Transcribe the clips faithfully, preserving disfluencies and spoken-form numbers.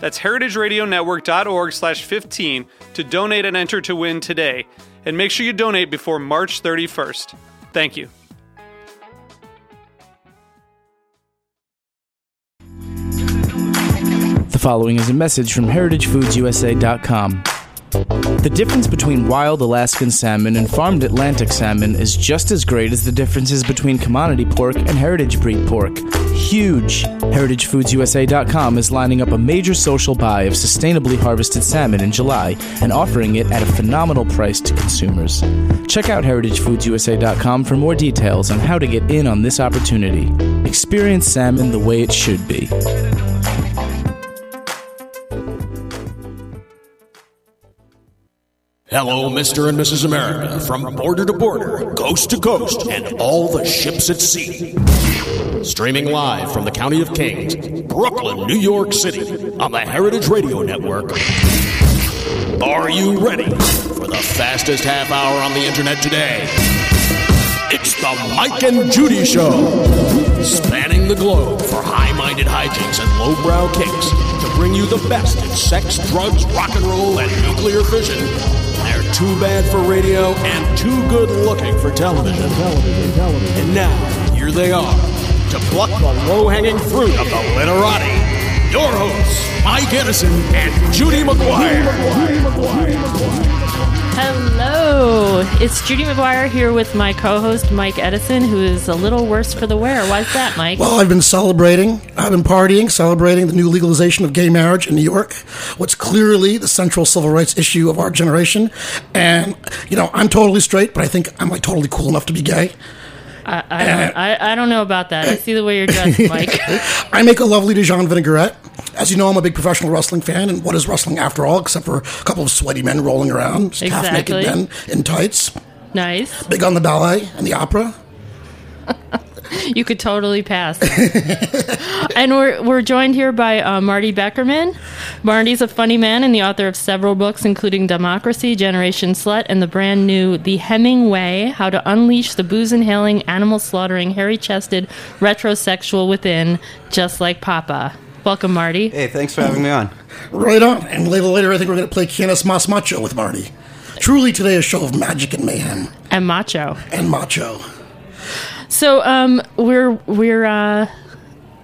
That's heritage radio network dot org slash fifteen to donate and enter to win today. And make sure you donate before March thirty-first. Thank you. The following is a message from heritage foods U S A dot com. The difference between wild Alaskan salmon and farmed Atlantic salmon is just as great as the differences between commodity pork and heritage breed pork. Huge! heritage foods U S A dot com is lining up a major social buy of sustainably harvested salmon in July and offering it at a phenomenal price to consumers. Check out heritage foods U S A dot com for more details on how to get in on this opportunity. Experience salmon the way it should be. Hello, Mister and Missus America, from border to border, coast to coast, and all the ships at sea. Streaming live from the County of Kings, Brooklyn, New York City, on the Heritage Radio Network. Are you ready for the fastest half hour on the internet today? It's the Mike and Judy Show, spanning the globe for high-minded hijinks and lowbrow kicks to bring you the best in sex, drugs, rock and roll, and nuclear fission. They're too bad for radio and too good looking for television. television, television. And now, here they are, to pluck the low-hanging fruit of the literati. Your hosts, Mike Edison and Judy McGuire. Hello, it's Judy McGuire here with my co-host, Mike Edison, who is a little worse for the wear. Why's that, Mike? Well, I've been celebrating. I've been partying, celebrating the new legalization of gay marriage in New York, what's clearly the central civil rights issue of our generation. And, you know, I'm totally straight, but I think I'm, like, totally cool enough to be gay. I I don't, uh, I, I don't know about that. I see the way you're dressed, Mike. I make a lovely Dijon vinaigrette. As you know, I'm a big professional wrestling fan, and what is wrestling after all, except for a couple of sweaty men rolling around, exactly. Half-naked men in tights. Nice. Big on the ballet and the opera. You could totally pass. And we're we're joined here by uh, Marty Beckerman. Marty's a funny man and the author of several books, including Democracy, Generation Slut, and the brand new The Hemingway, How to Unleash the Booze-Inhaling, Animal-Slaughtering, Hairy-Chested, Retrosexual Within, Just Like Papa. Welcome, Marty. Hey, thanks for having me on. Right on. And later, later I think we're going to play Quienes Mas Macho with Marty. Truly today a show of magic and mayhem. And macho. And macho. So um, we're we're uh, uh,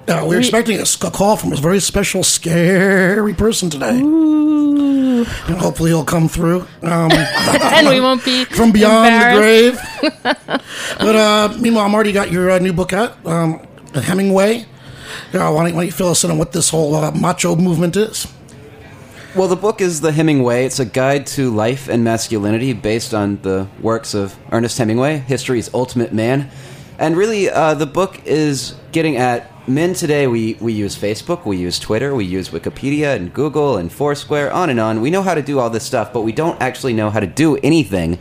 we're we, expecting a, a call from a very special, scary person today. Ooh. And hopefully he'll come through, um, and we won't be from beyond the grave. But uh, meanwhile, I'm already got your uh, new book out, um, Hemingway. Yeah, why don't, why don't you fill us in on what this whole uh, macho movement is? Well, the book is The Hemingway. It's a guide to life and masculinity based on the works of Ernest Hemingway, history's ultimate man. And really, uh, the book is getting at men today. We, we use Facebook, we use Twitter, we use Wikipedia and Google and Foursquare, on and on. We know how to do all this stuff, but we don't actually know how to do anything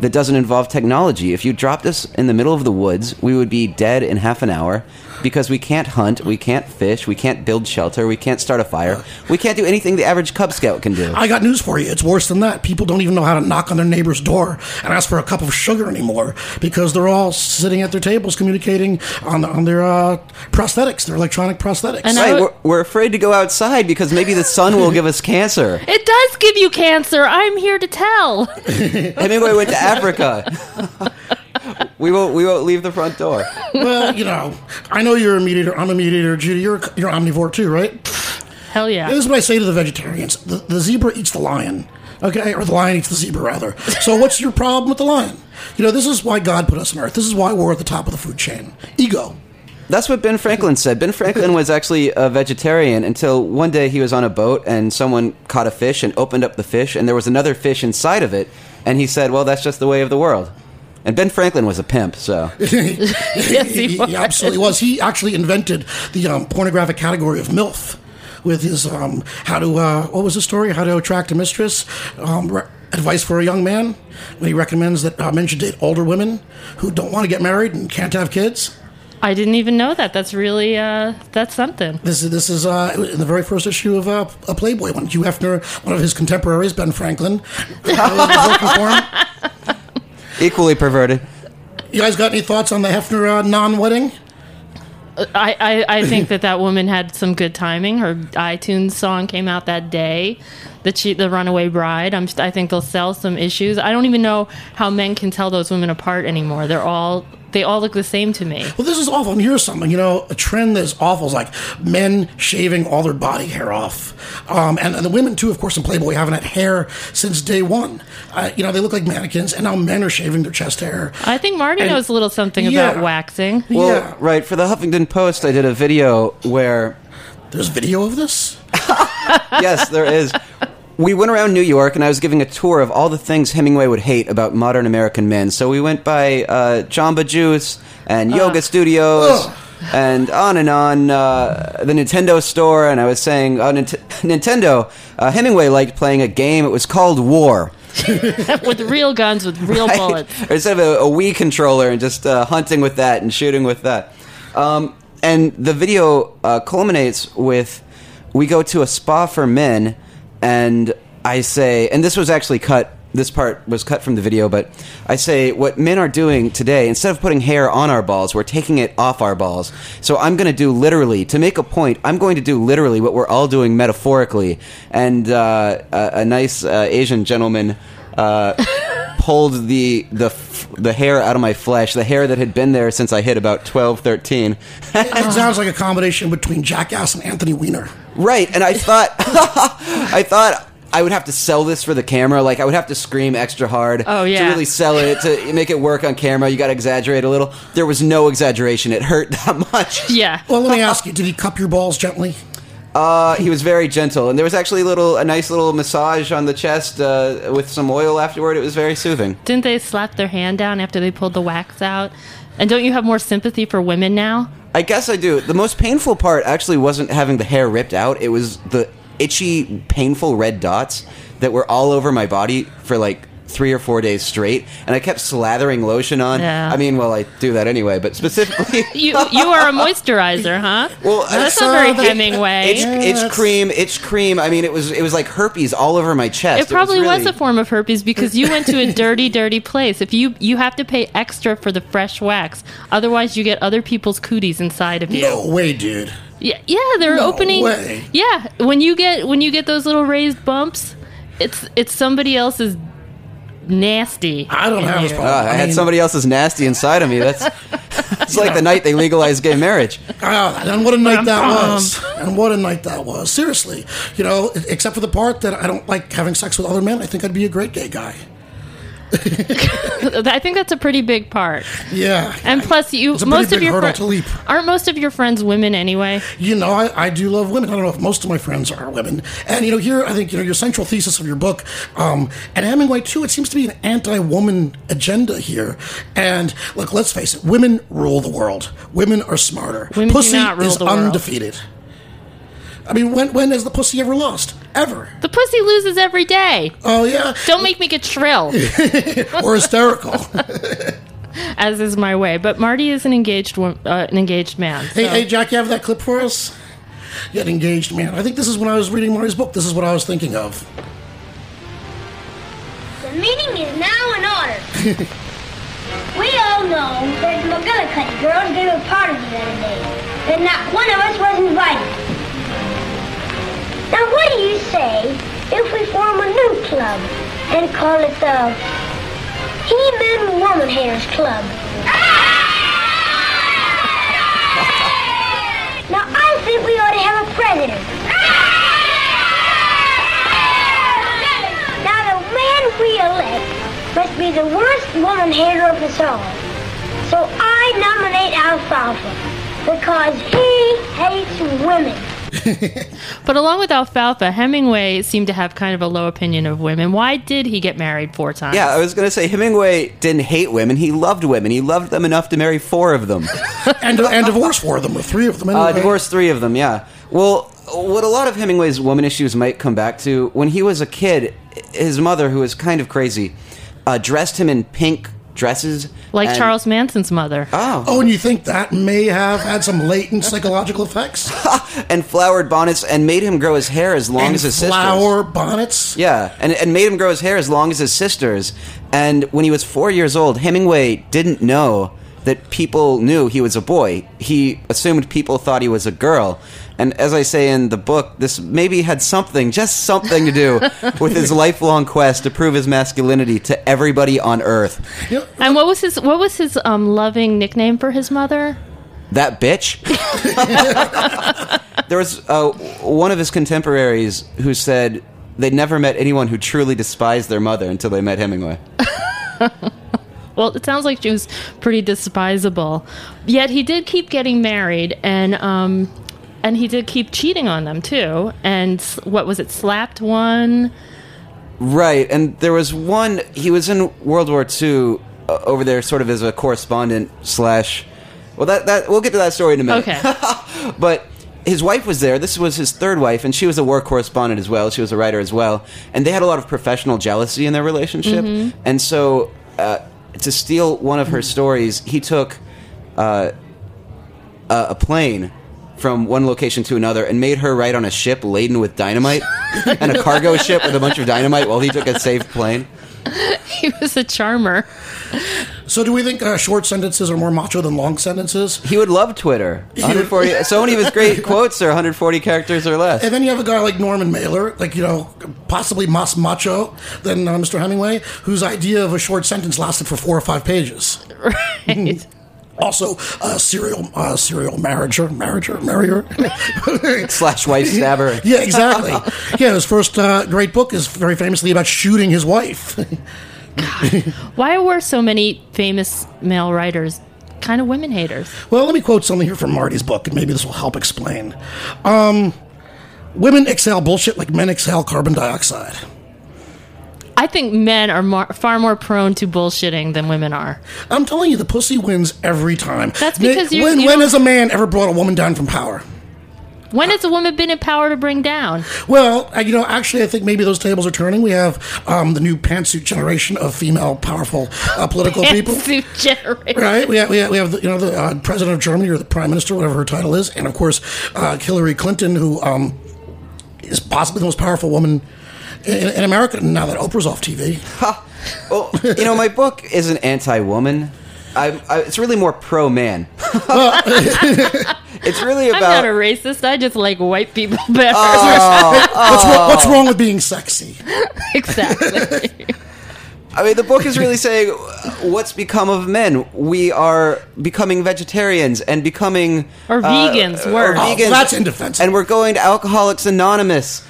that doesn't involve technology. If you dropped us in the middle of the woods, we would be dead in half an hour because we can't hunt, we can't fish, we can't build shelter, we can't start a fire. We can't do anything the average Cub Scout can do. I got news for you. It's worse than that. People don't even know how to knock on their neighbor's door and ask for a cup of sugar anymore because they're all sitting at their tables communicating on, on their uh, prosthetics, their electronic prosthetics. And right, we're, we're afraid to go outside because maybe the sun will give us cancer. It does give you cancer. I'm here to tell. Hemingway went to Africa. We won't. We won't leave the front door. Well, you know, I know you're a meat eater. I'm a meat eater. Judy, you're you're omnivore too, right? Hell yeah. This is what I say to the vegetarians: the, the zebra eats the lion. Okay, or the lion eats the zebra, rather. So what's your problem with the lion? You know, this is why God put us on Earth. This is why we're at the top of the food chain. Ego. That's what Ben Franklin said. Ben Franklin was actually a vegetarian until one day he was on a boat and someone caught a fish and opened up the fish and there was another fish inside of it. And he said, well, that's just the way of the world. And Ben Franklin was a pimp, so. Yes, he, he was. He absolutely was. He actually invented the um, pornographic category of MILF with his, um, how to, uh, what was the story? How to Attract a Mistress. Um, re- Advice for a young man when he recommends that uh, men should date older women who don't want to get married and can't have kids. I didn't even know that. That's really, uh, that's something. This is, this is uh, in the very first issue of uh, a Playboy when Hugh Hefner, one of his contemporaries, Ben Franklin, uh, was working for him. Equally perverted. You guys got any thoughts on the Hefner uh, non-wedding? I, I, I think that that woman had some good timing. Her iTunes song came out that day, the she, the Runaway Bride. I'm, I think they'll sell some issues. I don't even know how men can tell those women apart anymore. They're all... They all look the same to me. Well, this is awful. And here's something, you know, a trend that's awful is like men shaving all their body hair off. Um, and, and the women, too, of course, in Playboy haven't had hair since day one. Uh, you know, they look like mannequins, and now men are shaving their chest hair. I think Marty and, knows a little something yeah. about waxing. Well, yeah. Right. For the Huffington Post, I did a video where... There's video of this? Yes, there is. We went around New York, and I was giving a tour of all the things Hemingway would hate about modern American men. So we went by uh, Jamba Juice and yoga uh, studios ugh. and on and on, uh, the Nintendo store. And I was saying, oh, Nint- Nintendo, uh, Hemingway liked playing a game. It was called War. With real guns, with real right? bullets. Or instead of a, a Wii controller and just uh, hunting with that and shooting with that. Um, and the video uh, culminates with, we go to a spa for men. And I say, and this was actually cut, this part was cut from the video, but I say what men are doing today, instead of putting hair on our balls, we're taking it off our balls. So I'm going to do literally, to make a point, I'm going to do literally what we're all doing metaphorically. And uh, a, a nice uh, Asian gentleman uh, pulled the, the f- the hair out of my flesh, the hair that had been there since I hit about twelve, thirteen. It sounds like a combination between Jackass and Anthony Weiner. Right, and I thought, I thought I would have to sell this for the camera. Like I would have to scream extra hard oh, yeah. to really sell it, to make it work on camera. You got to exaggerate a little. There was no exaggeration. It hurt that much. Yeah. Well, let me ask you: did he cup your balls gently? Uh, he was very gentle, and there was actually a little, a nice little massage on the chest uh, with some oil afterward. It was very soothing. Didn't they slap their hand down after they pulled the wax out? And don't you have more sympathy for women now? I guess I do. The most painful part actually wasn't having the hair ripped out. It was the itchy, painful red dots that were all over my body for like three or four days straight. And I kept slathering lotion on. Yeah. I mean, well, I do that anyway, but specifically... you you are a moisturizer, huh? Well, no, that's not very Hemingway. Itch, yes. itch cream, itch cream. I mean, it was it was like herpes all over my chest. It probably it was, really... was a form of herpes because you went to a dirty, dirty place. If you, you have to pay extra for the fresh wax. Otherwise, you get other people's cooties inside of you. No way, dude. Yeah, yeah they're no opening... Way. Yeah, when you get when you get those little raised bumps, it's it's somebody else's... nasty. I don't have this problem. Uh, I, I mean, had somebody else's nasty inside of me. That's it's like know. the night they legalized gay marriage. Uh, and what a night that was. And what a night that was. Seriously. You know, except for the part that I don't like having sex with other men, I think I'd be a great gay guy. I think that's a pretty big part. Yeah. And plus, you most of your fr- aren't most of your friends women anyway? You know, I, I do love women. I don't know if most of my friends are women. And, you know, here, I think, you know, your central thesis of your book, um, and Hemingway, too, it seems to be an anti-woman agenda here. And, look, let's face it, women rule the world. Women are smarter. Women Pussy do not rule is the world. Undefeated. I mean, when when has the pussy ever lost? Ever. The pussy loses every day. Oh, yeah. Don't make me get shrill. Or hysterical. As is my way. But Marty is an engaged uh, an engaged man. So. Hey, hey, Jack, you have that clip for us? Yet engaged man. I think this is when I was reading Marty's book. This is what I was thinking of. The meeting is now in order. We all know that the McGillicuddy girls gave a party the other day. And not one of us was invited. Now, what do you say if we form a new club and call it the He-Man Woman Haters Club? Now, I think we ought to have a president. Now, the we elect must be the worst woman hater of us all. So I nominate Alfalfa because he hates women. But along with Alfalfa, Hemingway seemed to have kind of a low opinion of women. Why did he get married four times? Yeah, I was going to say Hemingway didn't hate women. He loved women. He loved them enough to marry four of them. and and divorce four of them, or three of them. Anyway. Uh, divorce three of them, yeah. Well, what a lot of Hemingway's woman issues might come back to, when he was a kid, his mother, who was kind of crazy, uh, dressed him in pink dresses. Like and, Charles Manson's mother. Oh. Oh, and you think that may have had some latent psychological effects? And flowered bonnets, and made him grow his hair as long and as his sister's. Flower bonnets? Yeah, and, and made him grow his hair as long as his sister's. And when he was four years old, Hemingway didn't know that people knew he was a boy. He assumed people thought he was a girl. And as I say in the book, this maybe had something, just something to do with his lifelong quest to prove his masculinity to everybody on Earth. And what was his what was his um, loving nickname for his mother? That bitch? There was uh, one of his contemporaries who said they'd never met anyone who truly despised their mother until they met Hemingway. Well, it sounds like she was pretty despisable. Yet he did keep getting married, and um, and he did keep cheating on them, too. And what was it, slapped one? Right, and there was one, he was in World War Two uh, over there sort of as a correspondent slash... Well, that, that we'll get to that story in a minute. Okay. But his wife was there. This was his third wife, and she was a war correspondent as well. She was a writer as well. And they had a lot of professional jealousy in their relationship. Mm-hmm. And so... Uh, to steal one of her stories, he took uh, a, a plane from one location to another and made her ride on a ship laden with dynamite and a cargo ship with a bunch of dynamite while he took a safe plane. He was a charmer. So do we think uh, short sentences are more macho than long sentences? He would love Twitter. one forty, so many of his great quotes are one hundred forty characters or less. And then you have a guy like Norman Mailer, like, you know, possibly más macho than uh, Mister Hemingway, whose idea of a short sentence lasted for four or five pages. Right. Mm-hmm. Also, uh, serial uh, serial marriager, marriager, marrier. Slash wife stabber. Yeah, exactly. Yeah, his first uh, great book is very famously about shooting his wife. Why were so many famous male writers kind of women haters? Well, let me quote something here from Marty's book, and maybe this will help explain. Um, women exhale bullshit like men exhale carbon dioxide. I think men are more, far more prone to bullshitting than women are. I'm telling you, the pussy wins every time. That's because Nick, when, you when has a man ever brought a woman down from power? When has a woman been in power to bring down? Well, you know, actually, I think maybe those tables are turning. We have um, the new pantsuit generation of female, powerful uh, political pantsuit people. Pantsuit generation, right? We have, we have, we have the, you know, the uh, president of Germany or the prime minister, whatever her title is, and of course, uh, Hillary Clinton, who um, is possibly the most powerful woman In, in America, now that Oprah's off T V. Huh. Well, you know, my book isn't anti-woman. I, I, it's really more pro-man. Well, it's really about... I'm not a racist. I just like white people better. Oh, oh. What's, wrong, what's wrong with being sexy? Exactly. I mean, the book is really saying what's become of men. We are becoming vegetarians and becoming... Or vegans. Uh, or vegans. Oh, that's indefensible. And we're going to Alcoholics Anonymous.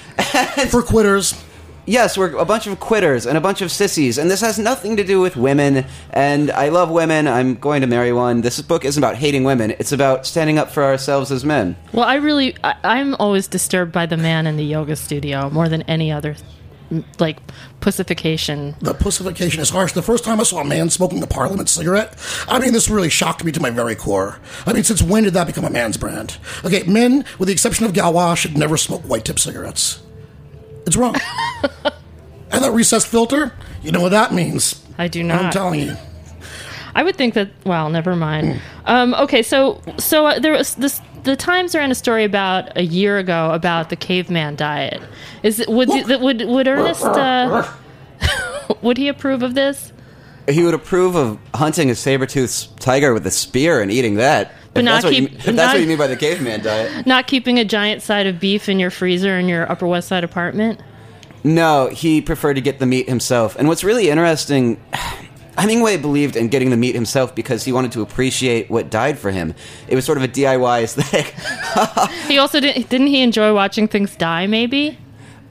For quitters. Yes, we're a bunch of quitters and a bunch of sissies, and this has nothing to do with women, and I love women, I'm going to marry one. This book isn't about hating women, it's about standing up for ourselves as men. Well, I really, I, I'm always disturbed by the man in the yoga studio more than any other, like, pussification. The pussification is harsh. The first time I saw a man smoking a Parliament cigarette, I mean, this really shocked me to my very core. I mean, since when did that become a man's brand? Okay, men, with the exception of Galois, should never smoke white-tip cigarettes. It's wrong. And that recessed filter, you know what that means. I do not. I'm telling you. I would think that, well, never mind. Mm. Um, okay, so so uh, there was this, the Times ran a story about a year ago about the caveman diet. Is it, would, you, would would Ernest, uh, would he approve of this? He would approve of hunting a saber-toothed tiger with a spear and eating that. But if not that's, keep, what, you, if not, that's what you mean by the caveman diet. Not keeping a giant side of beef in your freezer in your Upper West Side apartment? No, he preferred to get the meat himself. And what's really interesting, Hemingway believed in getting the meat himself because he wanted to appreciate what died for him. It was sort of a D I Y aesthetic. He also didn't, didn't he enjoy watching things die, maybe?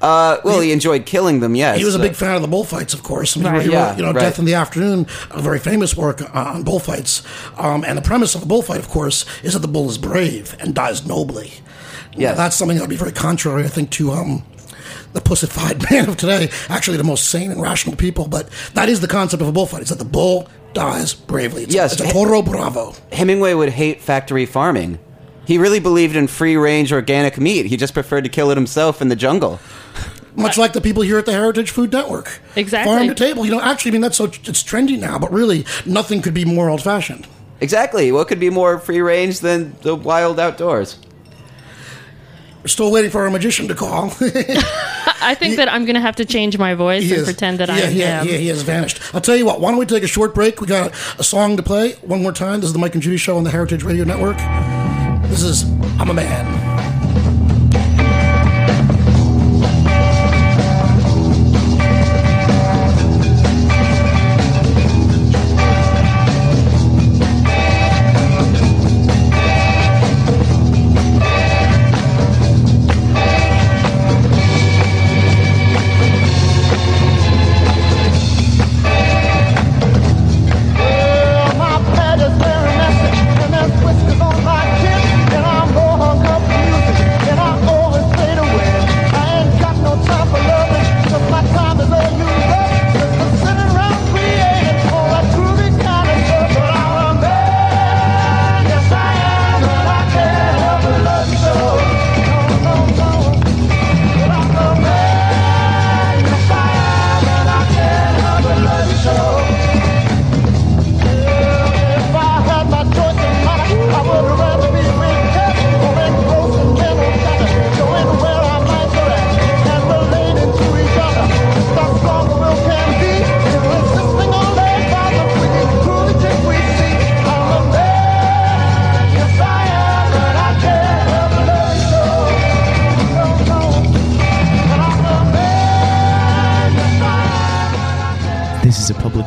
Uh, well, he, he enjoyed killing them, yes. He was so. a big fan of the bullfights, of course. I mean, right, he wrote, yeah, you know, right. Death in the Afternoon, a very famous work on bullfights. Um, and the premise of a bullfight, of course, is that the bull is brave and dies nobly. Yes. Now, that's something that would be very contrary, I think, to... Um, the pussified man of today, actually the most sane and rational people, but that is the concept of a bullfight. It's that the bull dies bravely. It's, yes, a, it's a toro bravo. Hemingway would hate factory farming. He really believed in free-range organic meat. He just preferred to kill it himself in the jungle. Much like the people here at the Heritage Food Network. Exactly. Farm to table. You know, actually, I mean, that's so, it's trendy now, but really, nothing could be more old-fashioned. Exactly. What could be more free-range than the wild outdoors? We're still waiting for our magician to call. I think he, that I'm going to have to change my voice and is, pretend that yeah, I am. Yeah, yeah, he has vanished. I'll tell you what, why don't we take a short break? We got a, a song to play one more time. This is the Mike and Judy Show on the Heritage Radio Network. This is I'm a Man.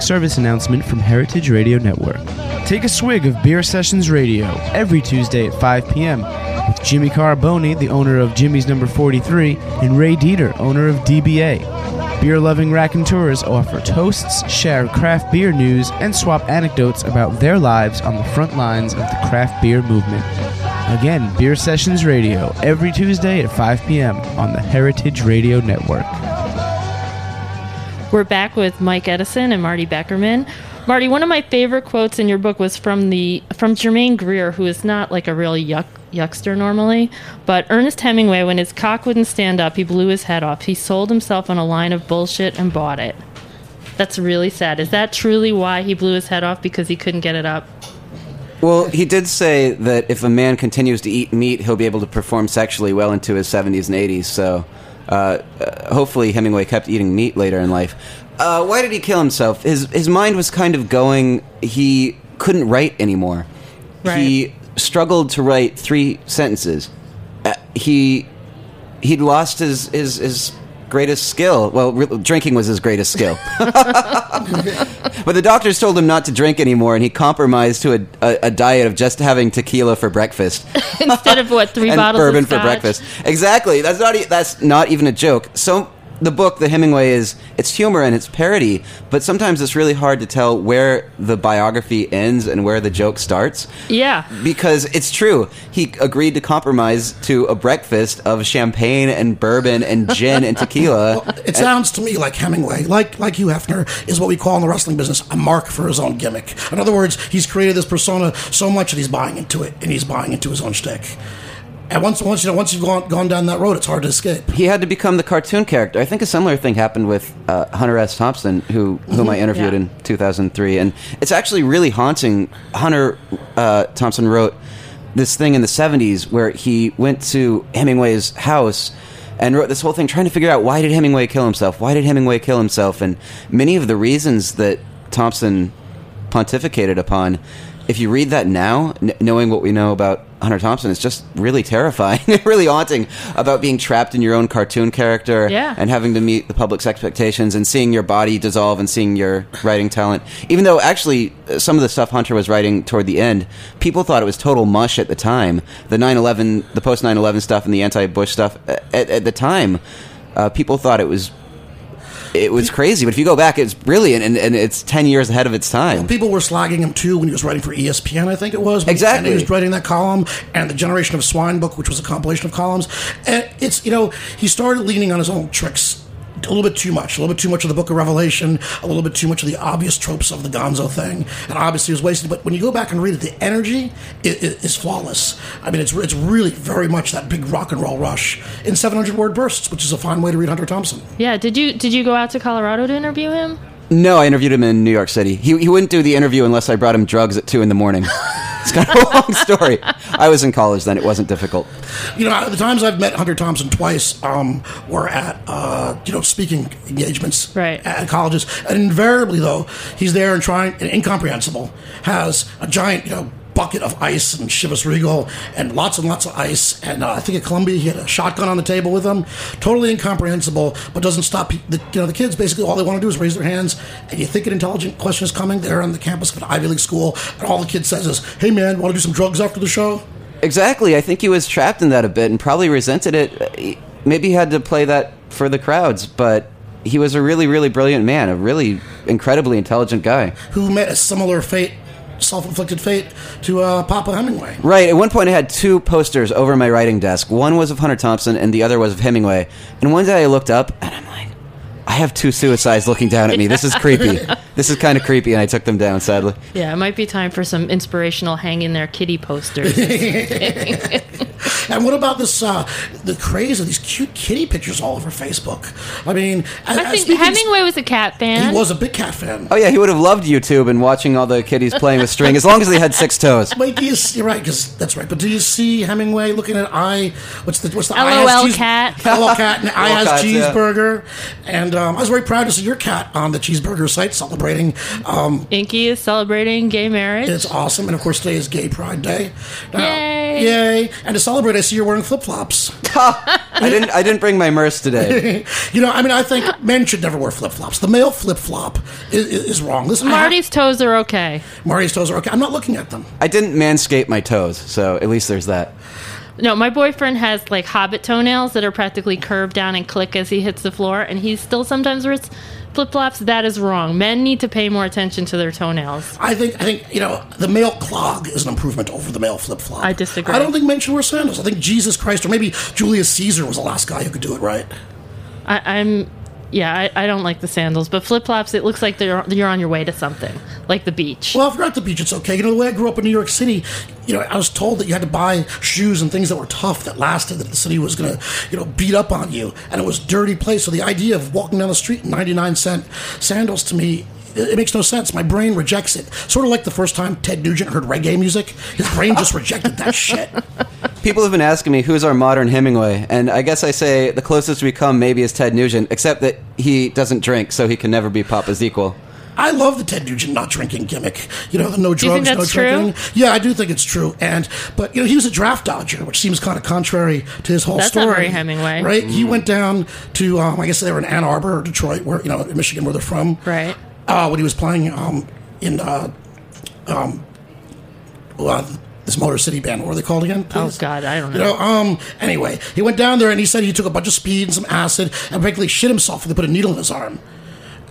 Service announcement from Heritage Radio Network. Take a swig of Beer Sessions Radio every Tuesday at five p.m. with Jimmy Carboni, the owner of Jimmy's Number forty-three, and Ray Dieter, owner of D B A. Beer-loving raconteurs offer toasts, share craft beer news, and swap anecdotes about their lives on the front lines of the craft beer movement. Again, Beer Sessions Radio every Tuesday at five p.m. on the Heritage Radio Network. We're back with Mike Edison and Marty Beckerman. Marty, one of my favorite quotes in your book was from the from Germaine Greer, who is not like a real yuck, yuckster normally, but Ernest Hemingway, when his cock wouldn't stand up, he blew his head off. He sold himself on a line of bullshit and bought it. That's really sad. Is that truly why he blew his head off, because he couldn't get it up? Well, he did say that if a man continues to eat meat, he'll be able to perform sexually well into his seventies and eighties, so... Uh, uh, hopefully Hemingway kept eating meat later in life. Uh, why did he kill himself? His his mind was kind of going. He couldn't write anymore. Right. He struggled to write three sentences. Uh, he he'd lost his his, his greatest skill. Well, re- drinking was his greatest skill. But the doctors told him not to drink anymore, and he compromised to a, a, a diet of just having tequila for breakfast instead of what three and bottles bourbon of bourbon for breakfast. Exactly. That's not e- that's not even a joke. So the book, The Hemingway, is it's humor and it's parody, but sometimes it's really hard to tell where the biography ends and where the joke starts. Yeah, because it's true. He agreed to compromise to a breakfast of champagne and bourbon and gin and tequila. Well, it and- sounds to me like Hemingway, like like Hugh Hefner, is what we call in the wrestling business a mark for his own gimmick. In other words, he's created this persona so much that he's buying into it, and he's buying into his own shtick. And once, once you know, once you've gone, gone down that road, it's hard to escape. He had to become the cartoon character. I think a similar thing happened with uh, Hunter S. Thompson, who whom I interviewed yeah. in two thousand three, and it's actually really haunting. Hunter uh, Thompson wrote this thing in the seventies where he went to Hemingway's house and wrote this whole thing trying to figure out why did Hemingway kill himself? Why did Hemingway kill himself? And many of the reasons that Thompson pontificated upon, if you read that now, n- knowing what we know about Hunter Thompson, it's just really terrifying, really haunting, about being trapped in your own cartoon character yeah. and having to meet the public's expectations and seeing your body dissolve and seeing your writing talent. Even though, actually, some of the stuff Hunter was writing toward the end, people thought it was total mush at the time. The nine eleven, the post nine eleven stuff and the anti-Bush stuff at, at the time uh, people thought it was it was crazy. But if you go back, it's brilliant, and, and it's ten years ahead of its time. Well, people were slagging him, too, when he was writing for E S P N, I think it was. Exactly. And he was writing that column, and the Generation of Swine book, which was a compilation of columns. And it's, you know, he started leaning on his own tricks a little bit too much. A little bit too much of the Book of Revelation, a little bit too much of the obvious tropes of the Gonzo thing. And obviously it was wasted. But when you go back and read it, the energy is, is flawless. I mean, it's it's really very much that big rock and roll rush in seven hundred word bursts, which is a fine way to read Hunter Thompson. Yeah. Did you did you go out to Colorado to interview him? No, I interviewed him in New York City. He he wouldn't do the interview unless I brought him drugs at two in the morning. It's kind of a long story. I was in college then. It wasn't difficult. You know, the times I've met Hunter Thompson twice um, were at, uh, you know, speaking engagements right. at colleges. And invariably, though, he's there and trying, and incomprehensible, has a giant, you know, bucket of ice and Chivas Regal and lots and lots of ice. And uh, I think at Columbia he had a shotgun on the table with him. Totally incomprehensible, but doesn't stop pe- the, you know, the kids. Basically, all they want to do is raise their hands. And you think an intelligent question is coming. They're on the campus of an Ivy League school, and all the kid says is, "Hey man, want to do some drugs after the show?" Exactly. I think he was trapped in that a bit and probably resented it. Maybe he had to play that for the crowds, but he was a really, really brilliant man, a really incredibly intelligent guy who met a similar fate. Self-inflicted fate to uh, Papa Hemingway. Right. At one point, I had two posters over my writing desk. One was of Hunter Thompson, and the other was of Hemingway. And one day, I looked up, and I'm like, I have two suicides looking down at me. This is creepy. This is kind of creepy, and I took them down, sadly. Yeah, it might be time for some inspirational hang-in-there kitty posters. And what about this, uh, the craze of these cute kitty pictures all over Facebook? I mean... I think speaking, Hemingway was a cat fan. He was a big cat fan. Oh, yeah, he would have loved YouTube and watching all the kitties playing with string, as long as they had six toes. Wait, do you see, you're right, because that's right. But do you see Hemingway looking at I... What's the... What's the LOL cheese, cat. LOL cat and I has cats, cheeseburger. Yeah. And um, I was very proud to see your cat on the cheeseburger site celebrating... Um, Inky is celebrating gay marriage. It's awesome. And, of course, today is Gay Pride Day. Now, yay! Yay! And to celebrate, I see you're wearing flip-flops. I didn't I didn't bring my merce today. You know, I mean, I think men should never wear flip-flops. The male flip-flop is, is wrong. Listen, Marty's have, toes are okay. Marty's toes are okay. I'm not looking at them. I didn't manscape my toes, so at least there's that. No, my boyfriend has, like, hobbit toenails that are practically curved down and click as he hits the floor, and he still sometimes wears flip-flops. That is wrong. Men need to pay more attention to their toenails. I think, I think you know, the male clog is an improvement over the male flip-flop. I disagree. I don't think men should wear sandals. I think Jesus Christ, or maybe Julius Caesar was the last guy who could do it right. I, I'm... Yeah, I, I don't like the sandals, but flip-flops, it looks like they're, you're on your way to something, like the beach. Well, if you're at the beach, it's okay. You know, the way I grew up in New York City, you know, I was told that you had to buy shoes and things that were tough, that lasted, that the city was going to, you know, beat up on you, and it was a dirty place. So the idea of walking down the street in ninety-nine cent sandals, to me, it makes no sense. My brain rejects it. Sort of like the first time Ted Nugent heard reggae music. His brain just rejected that shit. People have been asking me, who's our modern Hemingway? And I guess I say the closest we come maybe is Ted Nugent, except that he doesn't drink, so he can never be Papa's equal. I love the Ted Nugent not drinking gimmick. You know, the no drugs, do you think that's no drinking. True? Yeah, I do think it's true. And but you know, he was a draft dodger, which seems kind of contrary to his whole that's story. That's not very Hemingway, right? Mm. He went down to, um, I guess they were in Ann Arbor or Detroit, where you know, in Michigan, where they're from, right? Uh, when he was playing um, in uh, um, well, this Motor City band, what were they called again? Please? Oh, God, I don't know. You know um, anyway, he went down there and he said he took a bunch of speed and some acid and basically shit himself and they put a needle in his arm.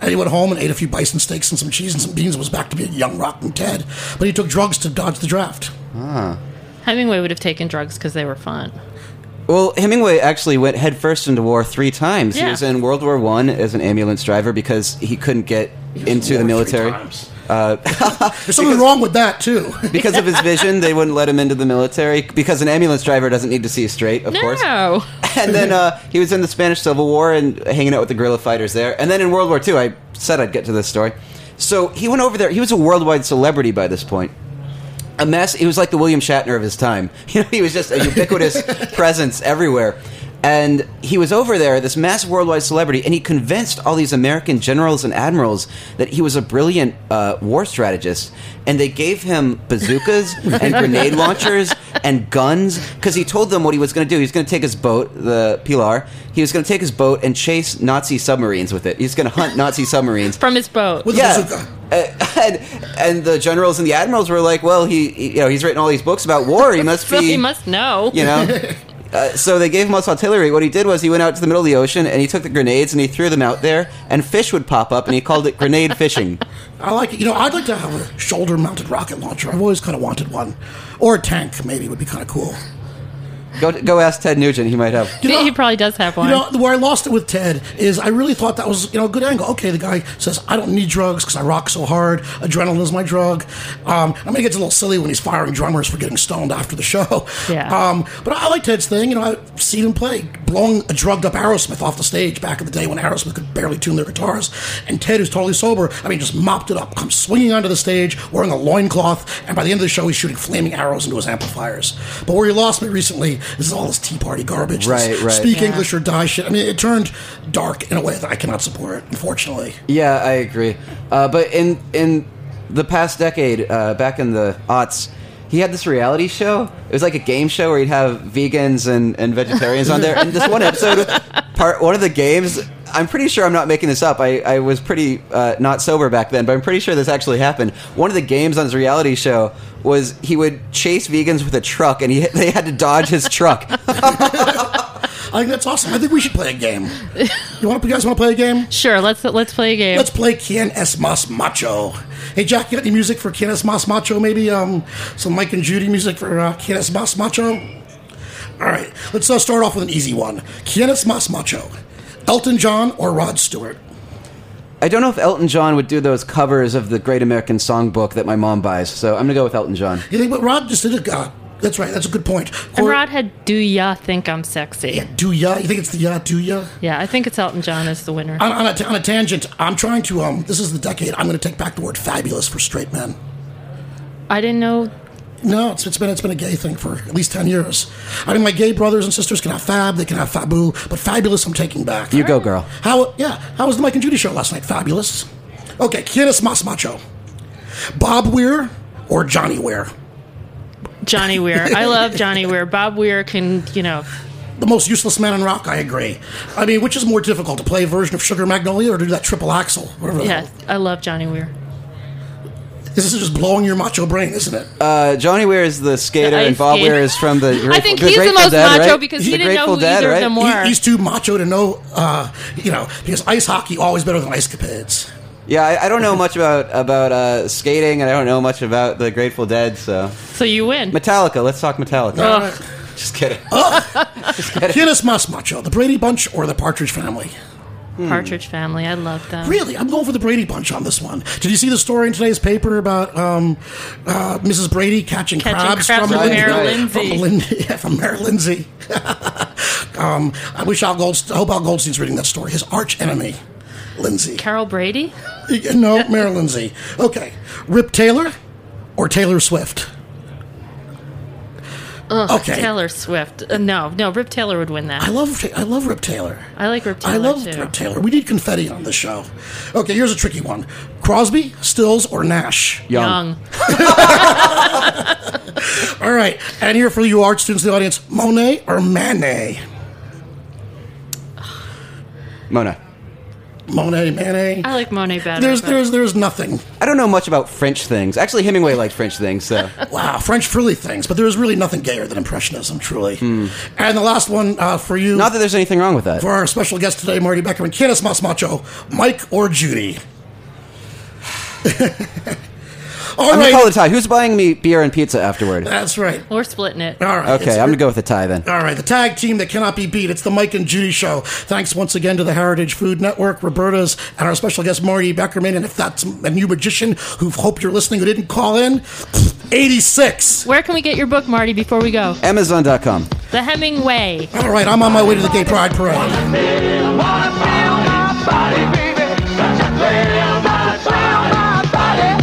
And he went home and ate a few bison steaks and some cheese and some beans and was back to being young, rockin' Ted. But he took drugs to dodge the draft. Ah. Hemingway would have taken drugs because they were fun. Well, Hemingway actually went headfirst into war three times. Yeah. He was in World War One as an ambulance driver because he couldn't get he into the military. Uh, There's something because, wrong with that, too. Because of his vision, they wouldn't let him into the military because an ambulance driver doesn't need to see straight, of no. course. No. And then uh, he was in the Spanish Civil War and hanging out with the guerrilla fighters there. And then in World War Two, I said I'd get to this story. So he went over there. He was a worldwide celebrity by this point. A mess. He was like the William Shatner of his time. You know, he was just a ubiquitous presence everywhere. And he was over there, this massive worldwide celebrity, and he convinced all these American generals and admirals that he was a brilliant uh, war strategist. And they gave him bazookas and grenade launchers and guns because he told them what he was going to do. He was going to take his boat, the Pilar. He was going to take his boat and chase Nazi submarines with it. He was going to hunt Nazi submarines. From his boat. With yeah. a bazooka. And, and the generals and the admirals were like, well, he, you know, he's written all these books about war. He must be... He must know. You know? Uh, so they gave him lots of artillery. What he did was he went out to the middle of the ocean and he took the grenades and he threw them out there, and fish would pop up, and he called it grenade fishing. I like it. You know, I'd like to have a shoulder-mounted rocket launcher. I've always kind of wanted one. Or a tank, maybe, would be kind of cool. Go go ask Ted Nugent. He might have. You know, he probably does have one. You know, where I lost it with Ted is I really thought that was, you know, a good angle. Okay, the guy says, I don't need drugs because I rock so hard. Adrenaline is my drug. Um, I mean, it gets a little silly when he's firing drummers for getting stoned after the show. Yeah. Um, but I, I like Ted's thing. You know, I've seen him play, blowing a drugged-up Aerosmith off the stage back in the day when Aerosmith could barely tune their guitars. And Ted, who's totally sober, I mean, just mopped it up, comes swinging onto the stage, wearing a loincloth, and by the end of the show, he's shooting flaming arrows into his amplifiers. But where he lost me recently... This is all this Tea Party garbage. Right, right. Speak yeah. English or die shit. I mean, it turned dark in a way that I cannot support, unfortunately. Yeah, I agree. Uh, but in in the past decade, uh, back in the aughts, he had this reality show. It was like a game show where he'd have vegans and, and vegetarians on there. And this one episode, part one of the games, I'm pretty sure I'm not making this up. I, I was pretty uh, not sober back then, but I'm pretty sure this actually happened. One of the games on his reality show was he would chase vegans with a truck, and he, they had to dodge his truck. I think that's awesome. I think we should play a game. You want to, you guys want to play a game? Sure, let's let's play a game. Let's play Quien Es Mas Macho. Hey, Jack, you got any music for Quien Es Mas Macho? Maybe um, some Mike and Judy music for uh, Quien Es Mas Macho? All right, let's uh, start off with an easy one. Quien Es Mas Macho? Elton John or Rod Stewart? I don't know if Elton John would do those covers of the Great American Songbook that my mom buys, so I'm going to go with Elton John. You think, but Rod just did a... Uh, That's right. That's a good point. Or, and Rod had "Do Ya Think I'm Sexy?" Yeah, do ya? You think it's the ya? Do ya? Yeah, I think it's Elton John as the winner. On, on, a, on a tangent, I'm trying to. Um, this is the decade. I'm going to take back the word "fabulous" for straight men. I didn't know. No, it's, it's been it's been a gay thing for at least ten years. I mean, my gay brothers and sisters can have fab, they can have fabu, but fabulous, I'm taking back. You go, girl. How? Yeah. How was the Mike and Judy show last night? Fabulous. Okay, ¿Quién es más macho? Bob Weir or Johnny Weir? Johnny Weir. I love Johnny Weir. Bob Weir can, you know... The most useless man in rock, I agree. I mean, which is more difficult, to play a version of Sugar Magnolia or to do that triple axel? Whatever. Yeah, I love Johnny Weir. This is just blowing your macho brain, isn't it? Uh, Johnny Weir is the skater, the and Bob skater. Weir is from the Grateful Dead, I think he's the, the most Dead, macho, right? Because he the didn't Grateful know who Dead, either right? of them were. He, he's too macho to know, uh, you know, because ice hockey always better than ice capades. Yeah, I, I don't know much about about uh, skating, and I don't know much about the Grateful Dead, so... So you win. Metallica. Let's talk Metallica. Ugh. Just kidding. Just kidding. ¿Quién es más macho? The Brady Bunch or the Partridge Family? Hmm. Partridge Family. I love them. Really? I'm going for the Brady Bunch on this one. Did you see the story in today's paper about um, uh, Missus Brady catching, catching crabs, crabs from, from Mary Lindsay? From, Lindsay, yeah, from Mary Lindsay. um, I wish Al Goldstein... I hope Al Goldstein's reading that story. His arch enemy... Lindsay. Carol Brady? No, Mary Lindsay. Okay. Rip Taylor or Taylor Swift? Ugh, okay. Taylor Swift. Uh, no, no, Rip Taylor would win that. I love I love Rip Taylor. I like Rip Taylor, I love too. Rip Taylor. We need confetti on the show. Okay, here's a tricky one. Crosby, Stills, or Nash? Young. Young. All right. And here for you art students in the audience, Monet or Manet? Monet. Monet, Manet. I like Monet better. There's, there's, there's nothing. I don't know much about French things. Actually, Hemingway liked French things, so. Wow, French frilly things. But there's really nothing gayer than Impressionism, truly. Mm. And the last one uh, for you. Not that there's anything wrong with that. For our special guest today, Marty Beckerman. ¿Quién es más macho, Mike or Judy? All I'm right. going to call it a tie. Who's buying me beer and pizza afterward? That's right. We're splitting it. All right. Okay, I'm going to go with a tie then. All right, the tag team that cannot be beat. It's the Mike and Judy Show. Thanks once again to the Heritage Food Network, Roberta's, and our special guest, Marty Beckerman. And if that's a new magician who hope you're listening who didn't call in, eighty-six. Where can we get your book, Marty, before we go? Amazon dot com. The Hemingway. All right, I'm on my way to the Gay Pride Parade. Wanna feel, wanna feel my body, baby. Such a thrill, my soul, my body.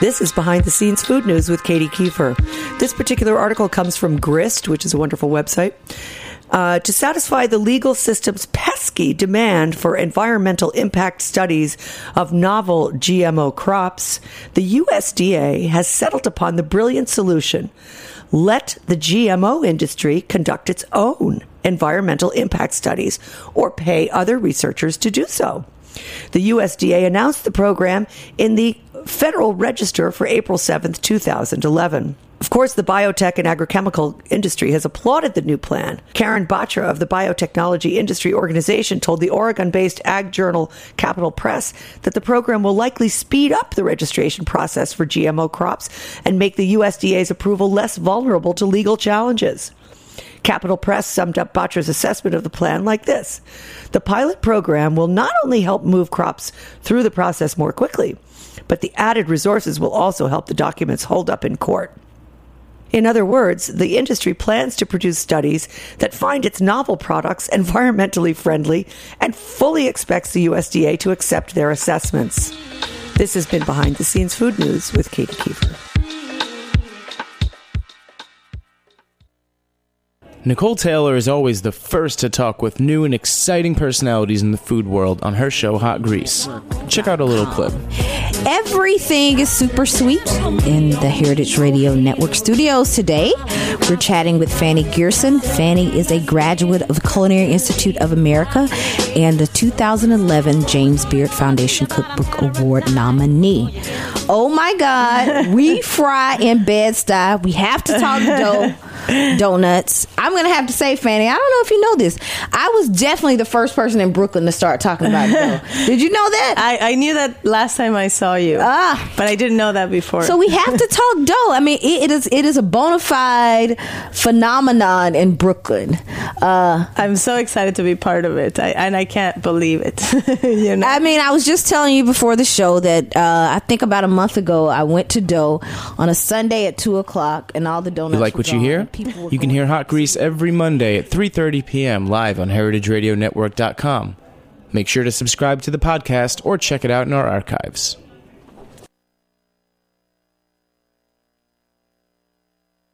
This is Behind the Scenes Food News with Katie Kiefer. This particular article comes from Grist, which is a wonderful website. Uh, to satisfy the legal system's pesky demand for environmental impact studies of novel G M O crops, the U S D A has settled upon the brilliant solution. Let the G M O industry conduct its own environmental impact studies or pay other researchers to do so. The U S D A announced the program in the Federal Register for April seventh, two thousand eleven. Of course, the biotech and agrochemical industry has applauded the new plan. Karen Batra of the Biotechnology Industry Organization told the Oregon-based ag journal Capital Press that the program will likely speed up the registration process for G M O crops and make the U S D A's approval less vulnerable to legal challenges. Capital Press summed up Batra's assessment of the plan like this. The pilot program will not only help move crops through the process more quickly, but the added resources will also help the documents hold up in court. In other words, the industry plans to produce studies that find its novel products environmentally friendly and fully expects the U S D A to accept their assessments. This has been Behind the Scenes Food News with Katie Kiefer. Nicole Taylor is always the first to talk with new and exciting personalities in the food world on her show, Hot Grease. Check out a little clip. Everything is super sweet in the Heritage Radio Network studios today. We're chatting with Fanny Gerson. Fanny is a graduate of the Culinary Institute of America and the two thousand eleven James Beard Foundation Cookbook Award nominee. Oh my God, we fry in Bed-Stuy. We have to talk dough. Donuts. I'm going to have to say, Fanny, I don't know if you know this. I was definitely the first person in Brooklyn to start talking about dough. Did you know that? I, I knew that last time I saw you. Ah. But I didn't know that before. So we have to talk dough. I mean, it, it is it is a bona fide phenomenon in Brooklyn. Uh, I'm so excited to be part of it. I, and I can't believe it. You know? I mean, I was just telling you before the show that uh, I think about a month ago, I went to Dough on a Sunday at two o'clock and all the donuts. You like what you hear? You can hear Hot Grease every Monday at three thirty p.m. live on heritage radio network dot com. Make sure to subscribe to the podcast or check it out in our archives.